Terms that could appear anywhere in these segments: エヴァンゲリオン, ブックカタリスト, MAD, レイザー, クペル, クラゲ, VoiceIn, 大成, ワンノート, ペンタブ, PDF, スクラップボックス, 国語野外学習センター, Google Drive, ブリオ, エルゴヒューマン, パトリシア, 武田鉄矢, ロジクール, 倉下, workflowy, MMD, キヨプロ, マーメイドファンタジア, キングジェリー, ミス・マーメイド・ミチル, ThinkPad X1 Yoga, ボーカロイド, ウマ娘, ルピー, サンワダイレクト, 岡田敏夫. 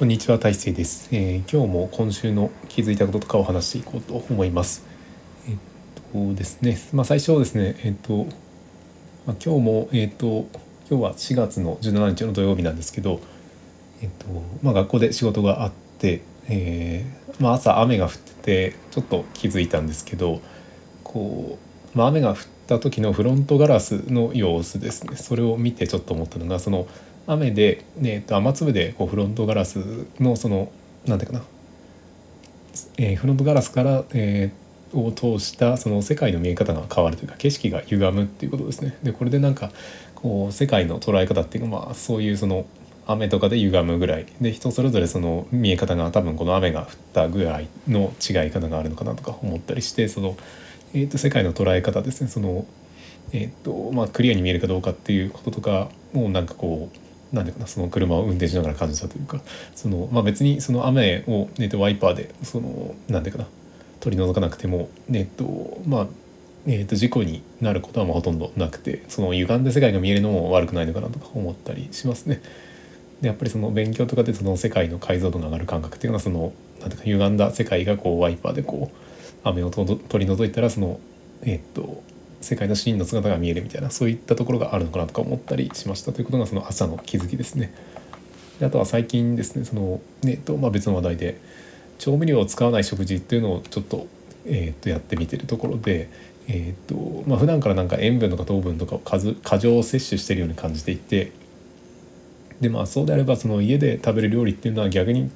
こんにちは、大成です、今日も今週の気づいたこととかを話していこうと思います。ですね、最初はですね、今日は4月の17日の土曜日なんですけど、学校で仕事があって、朝雨が降っててちょっと気づいたんですけど、雨が降った時のフロントガラスの様子ですね。それを見てちょっと思ったのが、その雨で、雨粒でフロントガラスのフロントガラスから、を通したその世界の見え方が変わるというか、景色が歪むっていうことですね。でこれで世界の捉え方っていうか、そういうその雨とかで歪むぐらいで、人それぞれその見え方が、多分この雨が降ったぐらいの違い方があるのかなとか思ったりして、その、世界の捉え方ですね。その、クリアに見えるかどうかっていうこととかをその車を運転しながら感じたというか、その、別にその雨を、ワイパーでその取り除かなくても、事故になることはほとんどなくて、その歪んで世界が見えるのも悪くないのかなとか思ったりしますね。でやっぱりその勉強とかでその世界の解像度の上がる感覚っていうのは、その歪んだ世界がワイパーで雨を取り除いたら、その、世界の真の姿が見えるみたいな、そういったところがあるのかなとか思ったりしましたということが、その朝の気づきですね。であとは最近ですね、その、別の話題で調味料を使わない食事っていうのをちょっと、やってみてるところで、普段から塩分とか糖分とかを過剰摂取しているように感じていて、でそうであればその家で食べる料理っていうのは、逆に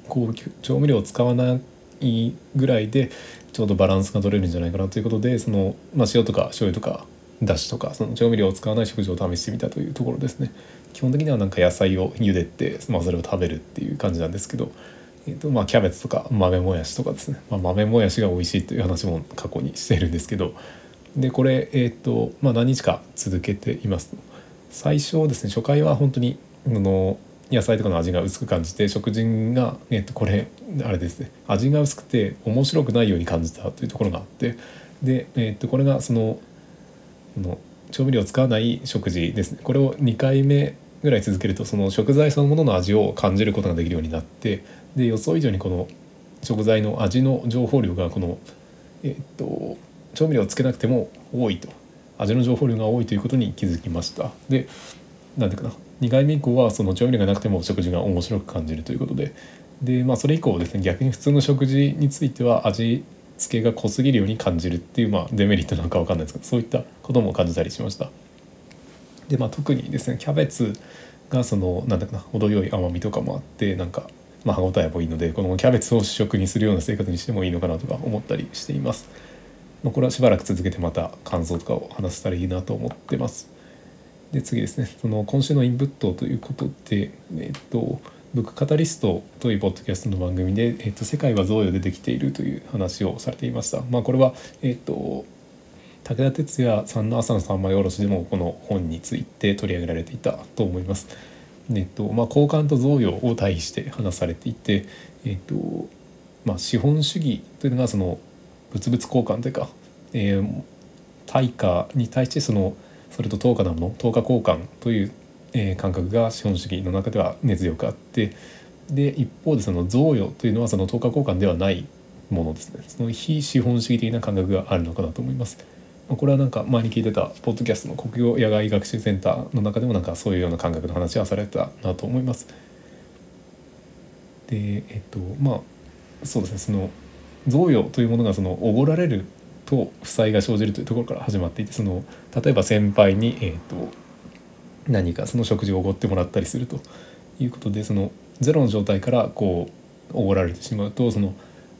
調味料を使わないぐらいでちょうどバランスが取れるんじゃないかなということで、その、塩とか醤油とかだしとか、その調味料を使わない食事を試してみたというところですね。基本的には野菜を茹でて、それを食べるっていう感じなんですけど、キャベツとか豆もやしとかですね、豆もやしが美味しいという話も過去にしているんですけど、でこれ、何日か続けています。最初ですね、初回は本当に野菜とかの味が薄く感じて、食事が、これあれですね、味が薄くて面白くないように感じたというところがあって、で、これがその調味料を使わない食事ですね、これを2回目ぐらい続けると、その食材そのものの味を感じることができるようになって、で予想以上にこの食材の味の情報量が、調味料をつけなくても多いと、味の情報量が多いということに気づきました。で2回目以降はその調味料がなくても食事が面白く感じるということで、それ以降ですね、逆に普通の食事については味付けが濃すぎるように感じるっていう、デメリットなのか分かんないですけど、そういったことも感じたりしました。で特にですね、キャベツがその程よい甘みとかもあって、歯応えもいいので、このキャベツを主食にするような生活にしてもいいのかなとか思ったりしています。これはしばらく続けて、また感想とかを話せたらいいなと思ってます。で次ですね、その今週のインプットということで、ブックカタリストというポッドキャストの番組で、世界は贈与でできているという話をされていました。これは、武田鉄矢さんの朝の三枚おろしでもこの本について取り上げられていたと思います。交換と贈与を対比して話されていて、資本主義というのがその物々交換というか、対価に対してそれと等価なもの、等価交換という、感覚が資本主義の中では根強くあって、で一方でその贈与というのはその等価交換ではないものですね。その非資本主義的な感覚があるのかなと思います。これは前に聞いてたポッドキャストの国語野外学習センターの中でもそういうような感覚の話はされたなと思います。でそうですね、その贈与というものがおごられると負債が生じるというところから始まっていて、その例えば先輩に、何かその食事をおごってもらったりするということで、そのゼロの状態からおごられてしまうと、その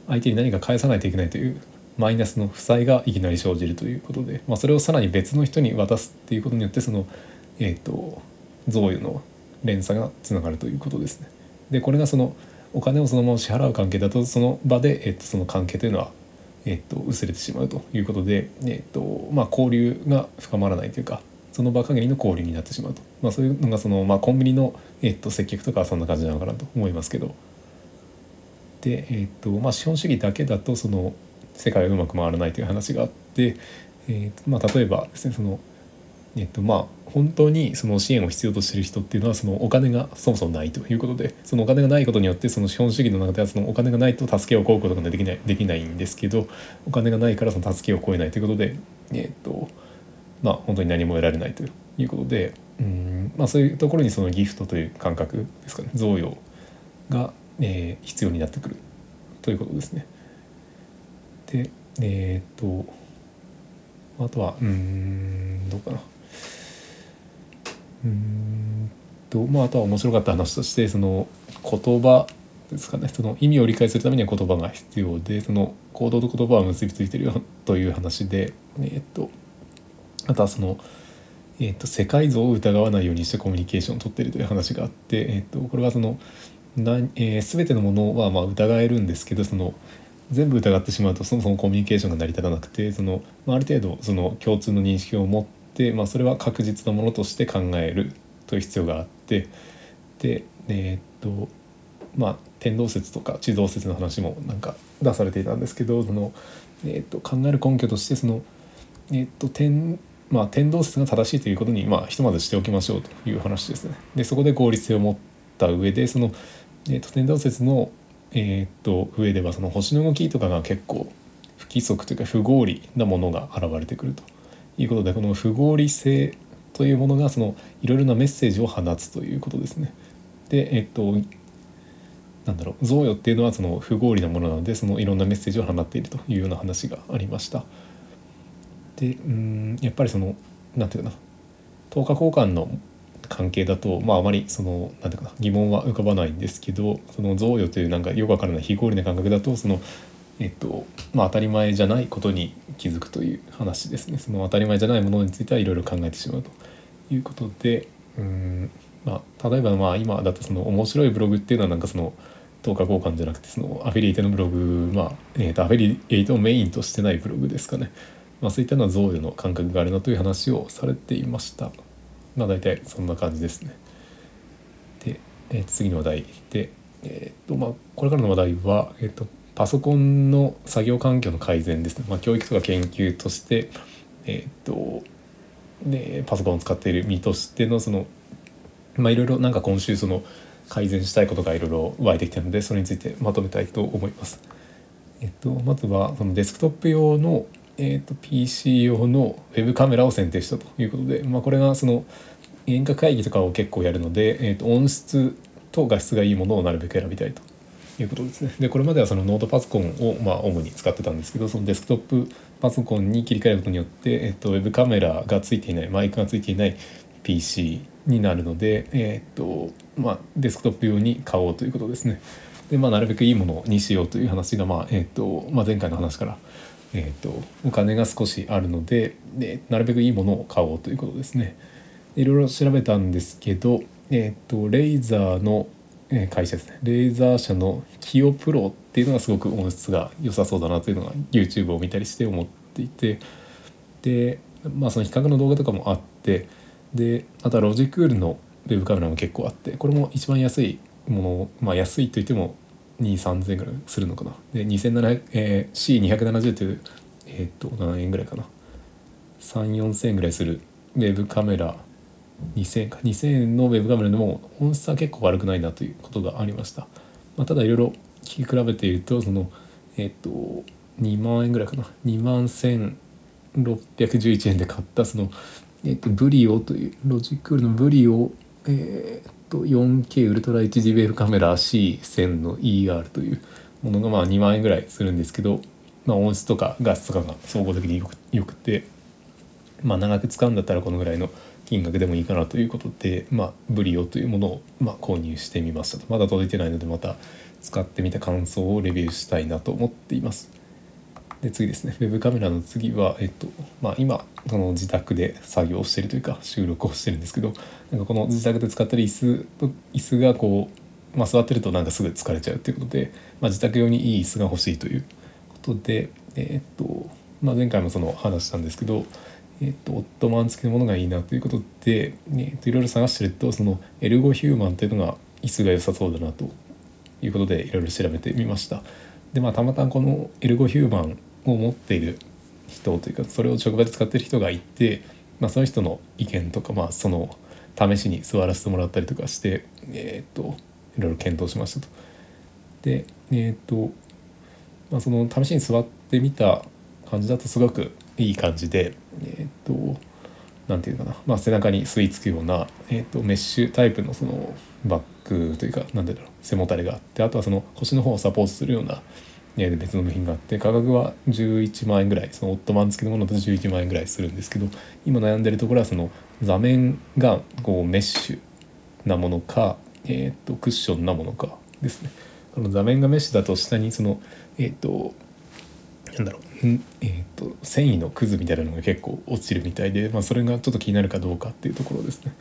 相手に何か返さないといけないというマイナスの負債がいきなり生じるということで、それをさらに別の人に渡すっていうことによって、その、贈与の連鎖がつながるということですね。でこれがそのお金をそのまま支払う関係だと、その場で、その関係というのは薄れてしまうということで、交流が深まらないというか、その場限りの交流になってしまうと、そういうのがその、コンビニの、接客とかはそんな感じなのかなと思いますけど。で、資本主義だけだとその世界はうまく回らないという話があって、例えばですね、その本当にその支援を必要としている人っていうのはそのお金がそもそもないということで、そのお金がないことによってその資本主義の中ではそのお金がないと助けを請うことができないんですけど、お金がないからその助けを請えないということで、本当に何も得られないということで、そういうところにそのギフトという感覚ですかね、贈与が、必要になってくるということですね。で、あとはどうかな。あとは面白かった話として、その言葉ですかね、その意味を理解するためには言葉が必要で、その行動と言葉は結びついているよという話で、あとはその、世界像を疑わないようにしてコミュニケーションを取っているという話があって、これはその全てのものは疑えるんですけど、その全部疑ってしまうとそもそもコミュニケーションが成り立たなくて、その、ある程度その共通の認識を持って、それは確実なものとして考えるという必要があって、で、天動説とか地動説の話もなんか出されていたんですけど、その、考える根拠としてその、天動説が正しいということに、ひとまずしておきましょうという話ですね。でそこで合理性を持った上で、その、天動説の上ではその星の動きとかが結構不規則というか不合理なものが現れてくるということで、この不合理性というものがそのいろいろなメッセージを放つということですね。で、贈与っていうのはその不合理なものなので、そのいろんなメッセージを放っているというような話がありました。で、やっぱりその等価交換の関係だと、あまりその疑問は浮かばないんですけど、その贈与というなんかよくわからない非合理な感覚だと、その、当たり前じゃないことに気づくという話ですね。その当たり前じゃないものについてはいろいろ考えてしまうということで、例えば今だとその面白いブログっていうのはなんかその等価交換じゃなくてそのアフィリエイトのブログ、アフィリエイトをメインとしてないブログですかね、そういったのは贈与の感覚があるなという話をされていました。大体そんな感じですね。で、次の話題で、これからの話題は、パソコンの作業環境の改善ですね。教育とか研究として、パソコンを使っている身としてのその、いろいろなんか今週その改善したいことがいろいろ湧いてきたので、それについてまとめたいと思います。まずはそのデスクトップ用のPC 用のウェブカメラを選定したということで、これがその遠隔会議とかを結構やるので、音質と画質がいいものをなるべく選びたいということですね。でこれまではそのノートパソコンを主に使ってたんですけど、そのデスクトップパソコンに切り替えることによって、ウェブカメラがついていないマイクがついていない PC になるので、デスクトップ用に買おうということですね。でなるべくいいものにしようという話が、前回の話からお金が少しあるので、なるべくいいものを買おうということですね。いろいろ調べたんですけど、レイザーの会社ですね、レイザー社のキヨプロっていうのがすごく音質が良さそうだなというのが YouTube を見たりして思っていて、で、その比較の動画とかもあって、であとはロジクールのウェブカメラも結構あって、これも一番安いもの、安いといっても2,000〜3,000円ぐらいするのかな。でC270 という、何円ぐらいかな、3,000〜4,000円ぐらいするウェブカメラ、2,000円のウェブカメラでも音質は結構悪くないなということがありました。ただいろいろ聞き比べていると、その、2万円ぐらいかな、21,611円で買ったその、ブリオというロジクールのブリオ、4K ウルトラ HDF カメラ C1000 の ER というものが2万円ぐらいするんですけど、音質とか画質とかが総合的によくて、長く使うんだったらこのぐらいの金額でもいいかなということで、ブリオというものを購入してみましたと。まだ届いてないのでまた使ってみた感想をレビューしたいなと思っています。で次ですね、ウェブカメラの次は、今その自宅で作業しているというか収録をしてるんですけど、なんかこの自宅で使ってる椅子がこう、座ってるとなんかすぐ疲れちゃうということで、自宅用にいい椅子が欲しいということで、前回もその話したんですけど、オットマン付きのものがいいなということで、いろいろ探してると、そのエルゴヒューマンというのが椅子が良さそうだなということでいろいろ調べてみました。でたまたまこのエルゴヒューマンを持っている人というか、それを職場で使っている人がいて、その人の意見とか、その試しに座らせてもらったりとかして、いろいろ検討しましたと。で、その試しに座ってみた感じだとすごくいい感じで、なんていうかな、背中に吸い付くような、メッシュタイプのそのバッグというか、なんていうんだろう、背もたれがあって、あとはその腰の方をサポートするような別の部品があって、価格は11万円ぐらい、そのオットマン付きのものだと11万円ぐらいするんですけど、今悩んでるところはその座面がこうメッシュなものか、クッションなものかですね。この座面がメッシュだと下にその繊維のくずみたいなのが結構落ちるみたいで、それがちょっと気になるかどうかっていうところですね。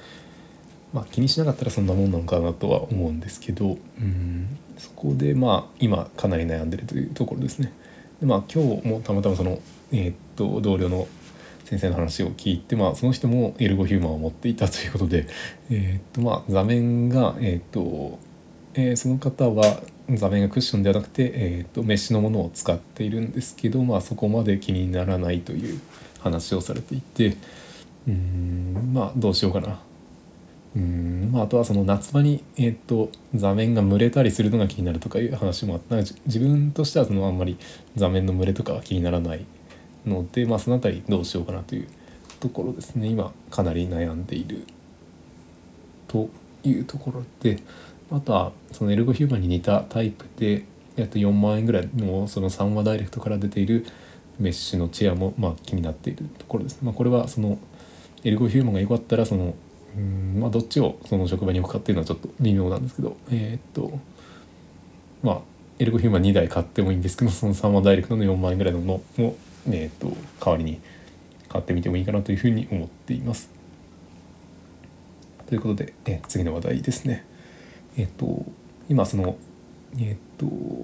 気にしなかったらそんなもんなのかなとは思うんですけど、そこで今かなり悩んでるというところですね。で今日もたまたまその、同僚の先生の話を聞いて、その人もエルゴヒューマンを持っていたということで、座面が、その方は座面がクッションではなくて、メッシュのものを使っているんですけど、そこまで気にならないという話をされていて、どうしようかな。あとはその夏場に、座面が蒸れたりするのが気になるとかいう話もあって、自分としてはそのあんまり座面の蒸れとかは気にならないので、そのあたりどうしようかなというところですね。今かなり悩んでいるというところで、あとはそのエルゴヒューマンに似たタイプで4万円ぐらいのそのサンワダイレクトから出ているメッシュのチェアも気になっているところですね。これはそのエルゴヒューマンが良かったらそのどっちをその職場に置くかっていうのはちょっと微妙なんですけど、エルゴヒューマン2台買ってもいいんですけど、その3万ダイレクトの4万円ぐらいのものを、代わりに買ってみてもいいかなというふうに思っています。ということで、次の話題ですね。今その、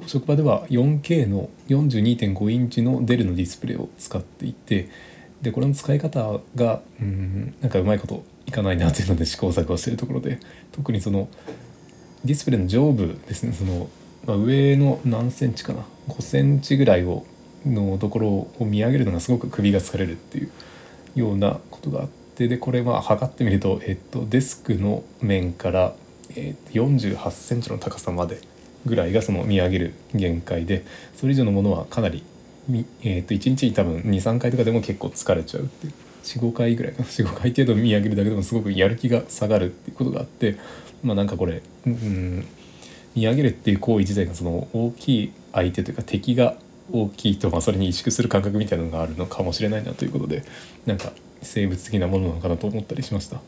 職場では 4K の 42.5 インチのデルのディスプレイを使っていて、でこれの使い方がうまいこといかないなというので試行錯誤しているところで、特にそのディスプレイの上部ですね、その、上の何センチかな、5センチぐらいのところを見上げるのがすごく首が疲れるっていうようなことがあって、でこれ測ってみると、デスクの面から、48センチの高さまでぐらいがその見上げる限界で、それ以上のものはかなり1日に多分 2,3 回とかでも結構疲れちゃうっていう、4,5 回ぐらいかな、 4,5 回程度見上げるだけでもすごくやる気が下がるっていうことがあって、なんかこれ、見上げるっていう行為自体がその大きい相手というか敵が大きいと、それに萎縮する感覚みたいなのがあるのかもしれないなということで、なんか生物的なものなのかなと思ったりしました。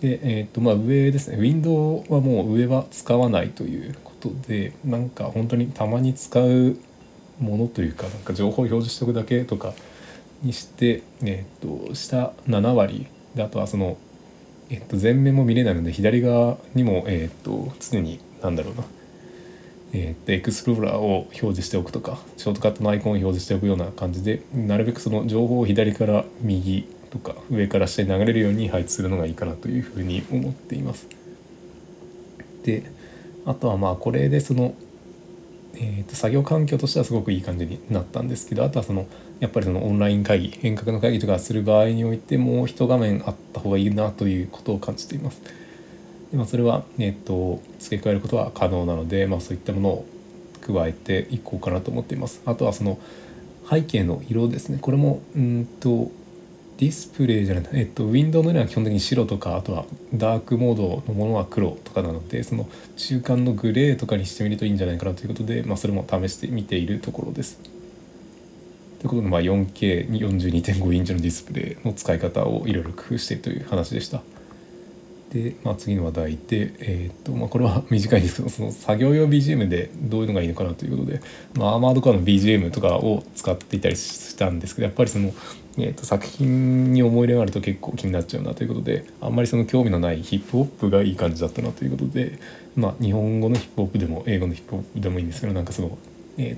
で、上ですね、ウィンドウはもう上は使わないということで、なんか本当にたまに使うものというか、なんか情報を表示しておくだけとかにして、下7割で、あとはその、前面も見れないので左側にも、常にエクスプローラーを表示しておくとか、ショートカットのアイコンを表示しておくような感じで、なるべくその情報を左から右とか上から下に流れるように配置するのがいいかなというふうに思っています。であとはこれでその作業環境としてはすごくいい感じになったんですけど、あとはそのやっぱりそのオンライン会議、遠隔の会議とかする場合においてもう一画面あった方がいいなということを感じています。でそれは、付け加えることは可能なので、そういったものを加えていこうかなと思っています。あとはその背景の色ですね。これもディスプレイじゃない、ウィンドウの色は基本的に白とか、あとはダークモードのものは黒とかなので、その中間のグレーとかにしてみるといいんじゃないかなということで、それも試してみているところです。ということで、4K 42.5 インチのディスプレイの使い方をいろいろ工夫しているという話でした。で、次の話題で、これは短いですけど、その作業用 BGM でどういうのがいいのかなということで、アーマードコアの BGM とかを使っていたりしたんですけど、やっぱりその作品に思い入れがあると結構気になっちゃうなということで、あんまりその興味のないヒップホップがいい感じだったなということで、日本語のヒップホップでも英語のヒップホップでもいいんですけど、なんかその、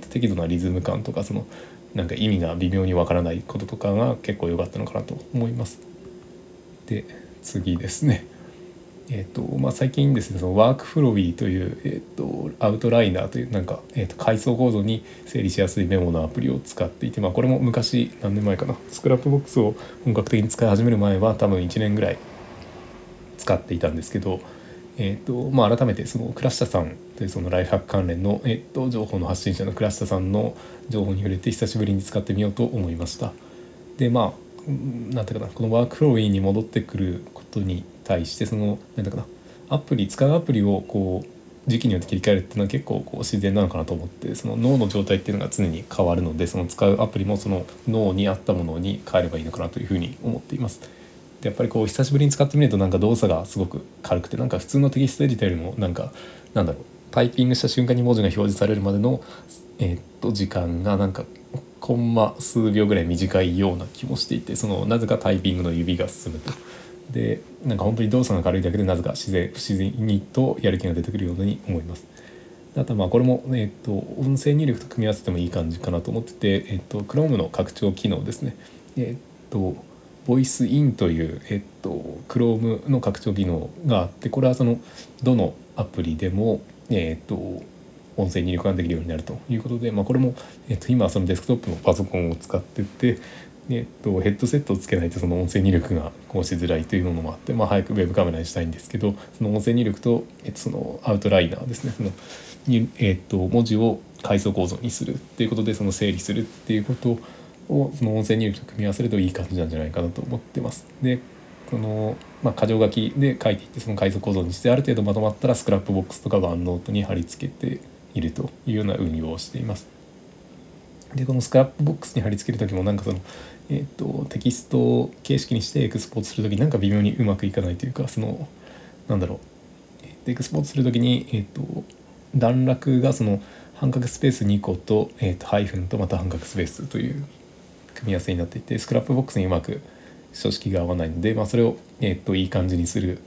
適度なリズム感とか、そのなんか意味が微妙にわからないこととかが結構良かったのかなと思います。で次ですね、最近ですね、そのワークフロウィーという、アウトライナーというなんか、階層ごとに整理しやすいメモのアプリを使っていて、これも昔何年前かな、スクラップボックスを本格的に使い始める前は多分1年ぐらい使っていたんですけど、改めてその倉下さんというそのライフハック関連の、情報の発信者の倉下さんの情報に触れて久しぶりに使ってみようと思いました。でなんていうかな、このワークフローに戻ってくることに対して、そのなんていうかな、使うアプリをこう時期によって切り替えるっていうのは結構こう自然なのかなと思って、その脳の状態っていうのが常に変わるので、その使うアプリもその脳に合ったものに変えればいいのかなというふうに思っています。でやっぱりこう久しぶりに使ってみると、なんか動作がすごく軽くて、なんか普通のテキストエディターよりもタイピングした瞬間に文字が表示されるまでの、時間がなんかコンマ数秒ぐらい短いような気もしていて、そのなぜかタイピングの指が進むと。でなんか本当に動作が軽いだけで、なぜか不自然にとやる気が出てくるように思います。あとこれも、音声入力と組み合わせてもいい感じかなと思ってて、Chrome の拡張機能ですね、VoiceIn という、Chrome の拡張機能があって、これはそのどのアプリでも、音声入力ができるようになるということで、これも、今はそのデスクトップのパソコンを使ってて、ヘッドセットをつけないとその音声入力がこうしづらいというものもあって、早くウェブカメラにしたいんですけど、その音声入力と、そのアウトライナーですね、その文字を階層構造にするっていうことで、その整理するっていうことをその音声入力と組み合わせるといい感じなんじゃないかなと思ってます。でその箇条書きで書いていって、その階層構造にして、ある程度まとまったらスクラップボックスとかワンノートに貼り付けているというような運用をしています。でこのスクラップボックスに貼り付ける時も、なんかその、テキスト形式にしてエクスポートする時、なんか微妙にうまくいかないというか、そのエクスポートする時に、段落がその半角スペース2個と、ハイフンとまた半角スペースという組み合わせになっていて、スクラップボックスにうまく書式が合わないので、それを、いい感じにする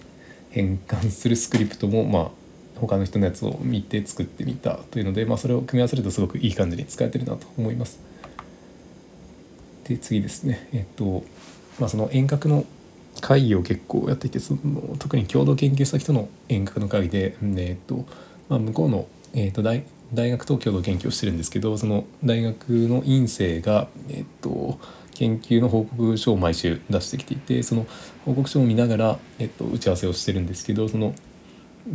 変換するスクリプトも他の人のやつを見て作ってみたというので、それを組み合わせるとすごくいい感じに使えてるなと思います。で次ですね、その遠隔の会議を結構やっていて、その特に共同研究先との遠隔の会議で、向こうの、大学と共同研究をしてるんですけど、その大学の院生が、研究の報告書を毎週出してきていて、その報告書を見ながら、打ち合わせをしてるんですけど、その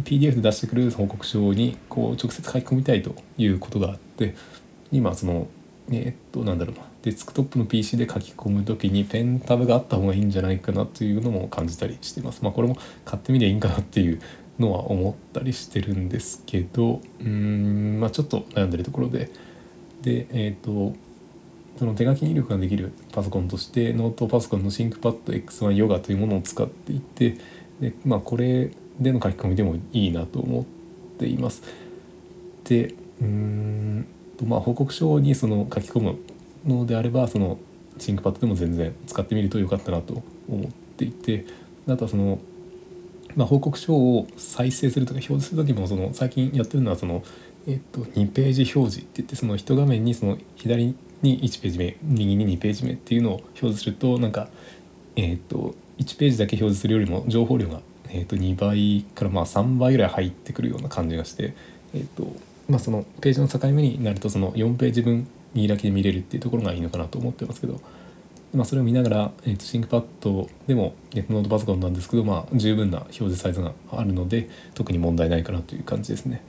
PDF で出してくる報告書にこう直接書き込みたいということがあって、今そのデスクトップの PC で書き込むときにペンタブがあった方がいいんじゃないかなというのも感じたりしています。これも買ってみりゃいいんかなっていうのは思ったりしてるんですけど、ちょっと悩んでるところで、その手書き入力ができるパソコンとして、ノートパソコンの ThinkPad X1 Yoga というものを使っていて、でこれでの書き込みでもいいなと思っています。で報告書にその書き込むのであれば、そのシンクパッドでも全然使ってみると良かったなと思っていて、あとはその、報告書を再生するとか表示する時も、その最近やってるのはその、2ページ表示って言って、その1画面にその左に1ページ目、右に2ページ目っていうのを表示すると、1ページだけ表示するよりも情報量が2倍から3倍ぐらい入ってくるような感じがして、そのページの境目になると、その4ページ分見開きで見れるっていうところがいいのかなと思ってますけど、それを見ながら、シンクパッドでも、ノートパソコンなんですけど、十分な表示サイズがあるので特に問題ないかなという感じですね。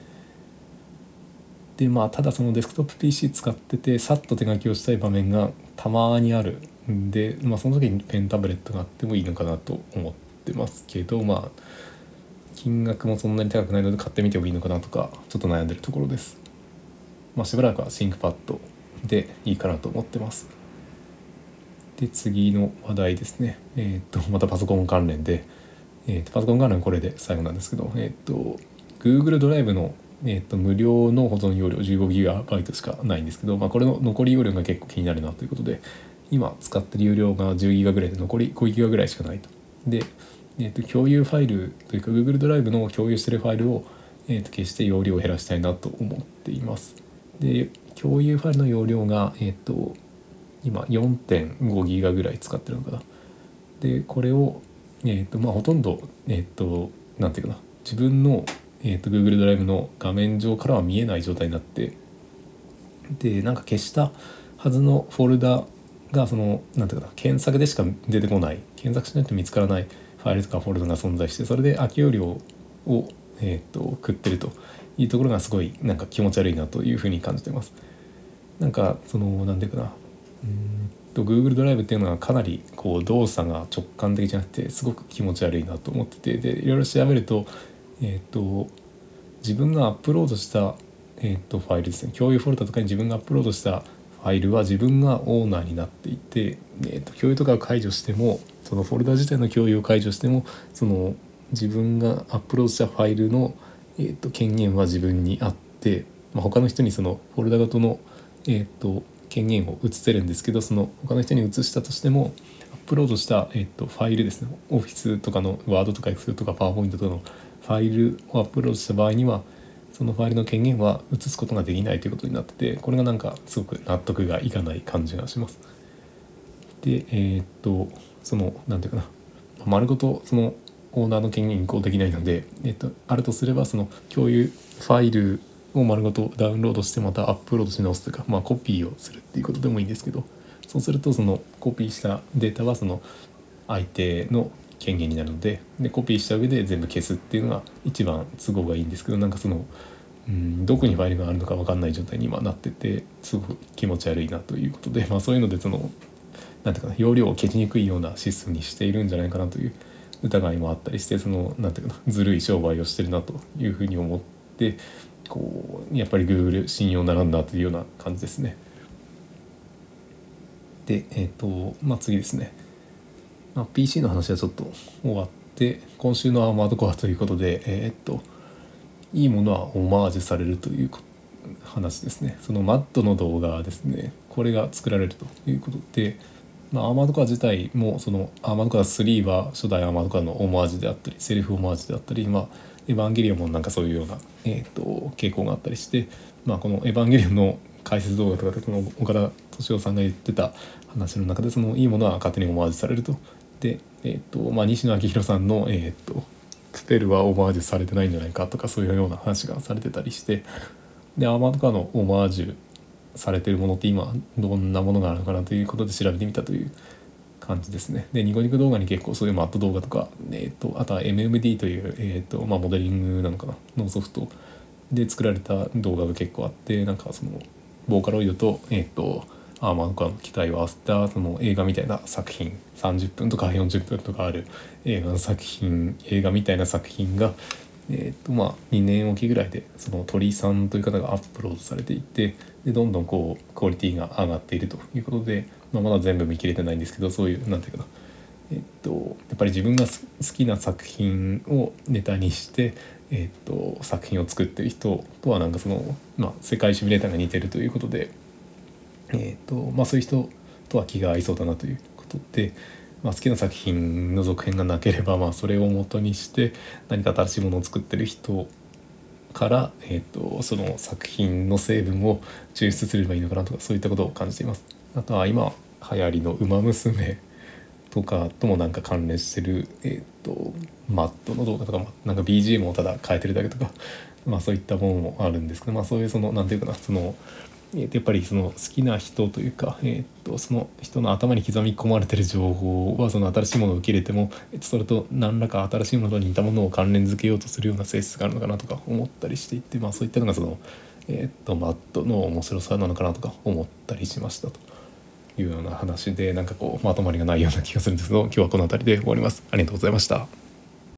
でただそのデスクトップ PC 使ってて、さっと手書きをしたい場面がたまにあるんで、その時にペンタブレットがあってもいいのかなと思ってますけど、金額もそんなに高くないので買ってみてもいいのかなとか、ちょっと悩んでるところです。しばらくはシンクパッドでいいかなと思ってます。で次の話題ですね、またパソコン関連で、パソコン関連はこれで最後なんですけど、Google ドライブの、無料の保存容量 15GB しかないんですけど、これの残り容量が結構気になるなということで、今使ってる容量が 10GB ぐらいで、残り 5GB ぐらいしかないと。で共有ファイルというか Google ドライブの共有しているファイルを、消して容量を減らしたいなと思っています。で共有ファイルの容量が、今 4.5 ギガぐらい使ってるのかな。でこれを、ほとんど、なんていうかな、自分の、Google ドライブの画面上からは見えない状態になって、でなんか消したはずのフォルダがそのなんていうかな、検索でしか出てこない、検索しないと見つからないファイルとかフォルダが存在して、それで空き容量を、食ってるというところがすごいなんか気持ち悪いなというふうに感じてます。なんかそのなんていうかな、Google ドライブっていうのはかなりこう動作が直感的じゃなくてすごく気持ち悪いなと思ってて、でいろいろ調べると、自分がアップロードした、ファイルですね、共有フォルダとかに自分がアップロードしたファイルは自分がオーナーになっていて、共有とかを解除しても、そのフォルダ自体の共有を解除しても、その自分がアップロードしたファイルの、権限は自分にあって、他の人にそのフォルダごとの、権限を移せるんですけど、その他の人に移したとしてもアップロードした、ファイルですね、オフィスとかのワードとかエクセルとかパワーポイントとかのファイルをアップロードした場合にはそのファイルの権限は移すことができないということになってて、これがなんかすごく納得がいかない感じがします。で、そのなんていうかな、丸ごとそのオーナーの権限移行できないので、あるとすればその共有ファイルを丸ごとダウンロードしてまたアップロードし直すというか、コピーをするっていうことでもいいんですけど、そうするとそのコピーしたデータはその相手の権限になるの でコピーした上で全部消すっていうのが一番都合がいいんですけど、なんかそのどこにファイルがあるのか分かんない状態に今なってて、すごく気持ち悪いなということで、そういうのでそのなんていうかな、容量を消しにくいようなシステムにしているんじゃないかなという疑いもあったりして、そのなんていうかな、ずるい商売をしてるなというふうに思って、こうやっぱり Google 信用ならんなというような感じですね。で、次ですね、PC の話はちょっと終わって、今週のアーマードコアということで、いいものはオマージュされるという話ですね。そのマッドの動画ですね、これが作られるということで、アーマードコア自体もそのアーマードコア3は初代アーマードコアのオマージュであったり、セルフオマージュであったり、エヴァンゲリオンもなんかそういうような、傾向があったりして、このエヴァンゲリオンの解説動画とかでこの岡田敏夫さんが言ってた話の中で、そのいいものは勝手にオマージュされると。で、西野昭弘さんの、クペルはオマージュされてないんじゃないかとか、そういうような話がされてたりして、でアーマードコアのオマージュされてるものって今どんなものがあるのかなということで調べてみたという感じですね。でニコニコ動画に結構そういうマット動画とか、あとは MMD という、モデリングなのかなのソフトで作られた動画が結構あって、なんかそのボーカロイドと、アーマードコアの機体を合わせたその映画みたいな作品、30分とか40分とかある映画みたいな作品が、2年おきぐらいでその鳥さんという方がアップロードされていて、でどんどんこうクオリティが上がっているということで、まだ全部見切れてないんですけど、そういうなんていうかな、やっぱり自分が好きな作品をネタにして、作品を作ってる人とはなんかその、世界シミュレーターが似てるということで、そういう人とは気が合いそうだなということで、好きな作品の続編がなければ、それを元にして何か新しいものを作ってる人から、その作品の成分を抽出すればいいのかなとか、そういったことを感じています。あとは今流行りのウマ娘とかともなんか関連してる、マットの動画とか、なんか BGM をただ変えてるだけとか、そういったものもあるんですけど、そういうそのなんていうかな、そのやっぱりその好きな人というか、その人の頭に刻み込まれてる情報はその新しいものを受け入れても、それと何らか新しいものと似たものを関連づけようとするような性質があるのかなとか思ったりしていて、そういったのがその、マットの面白さなのかなとか思ったりしましたというような話で、なんかこうまとまりがないような気がするんですけど、今日はこの辺りで終わります。ありがとうございました。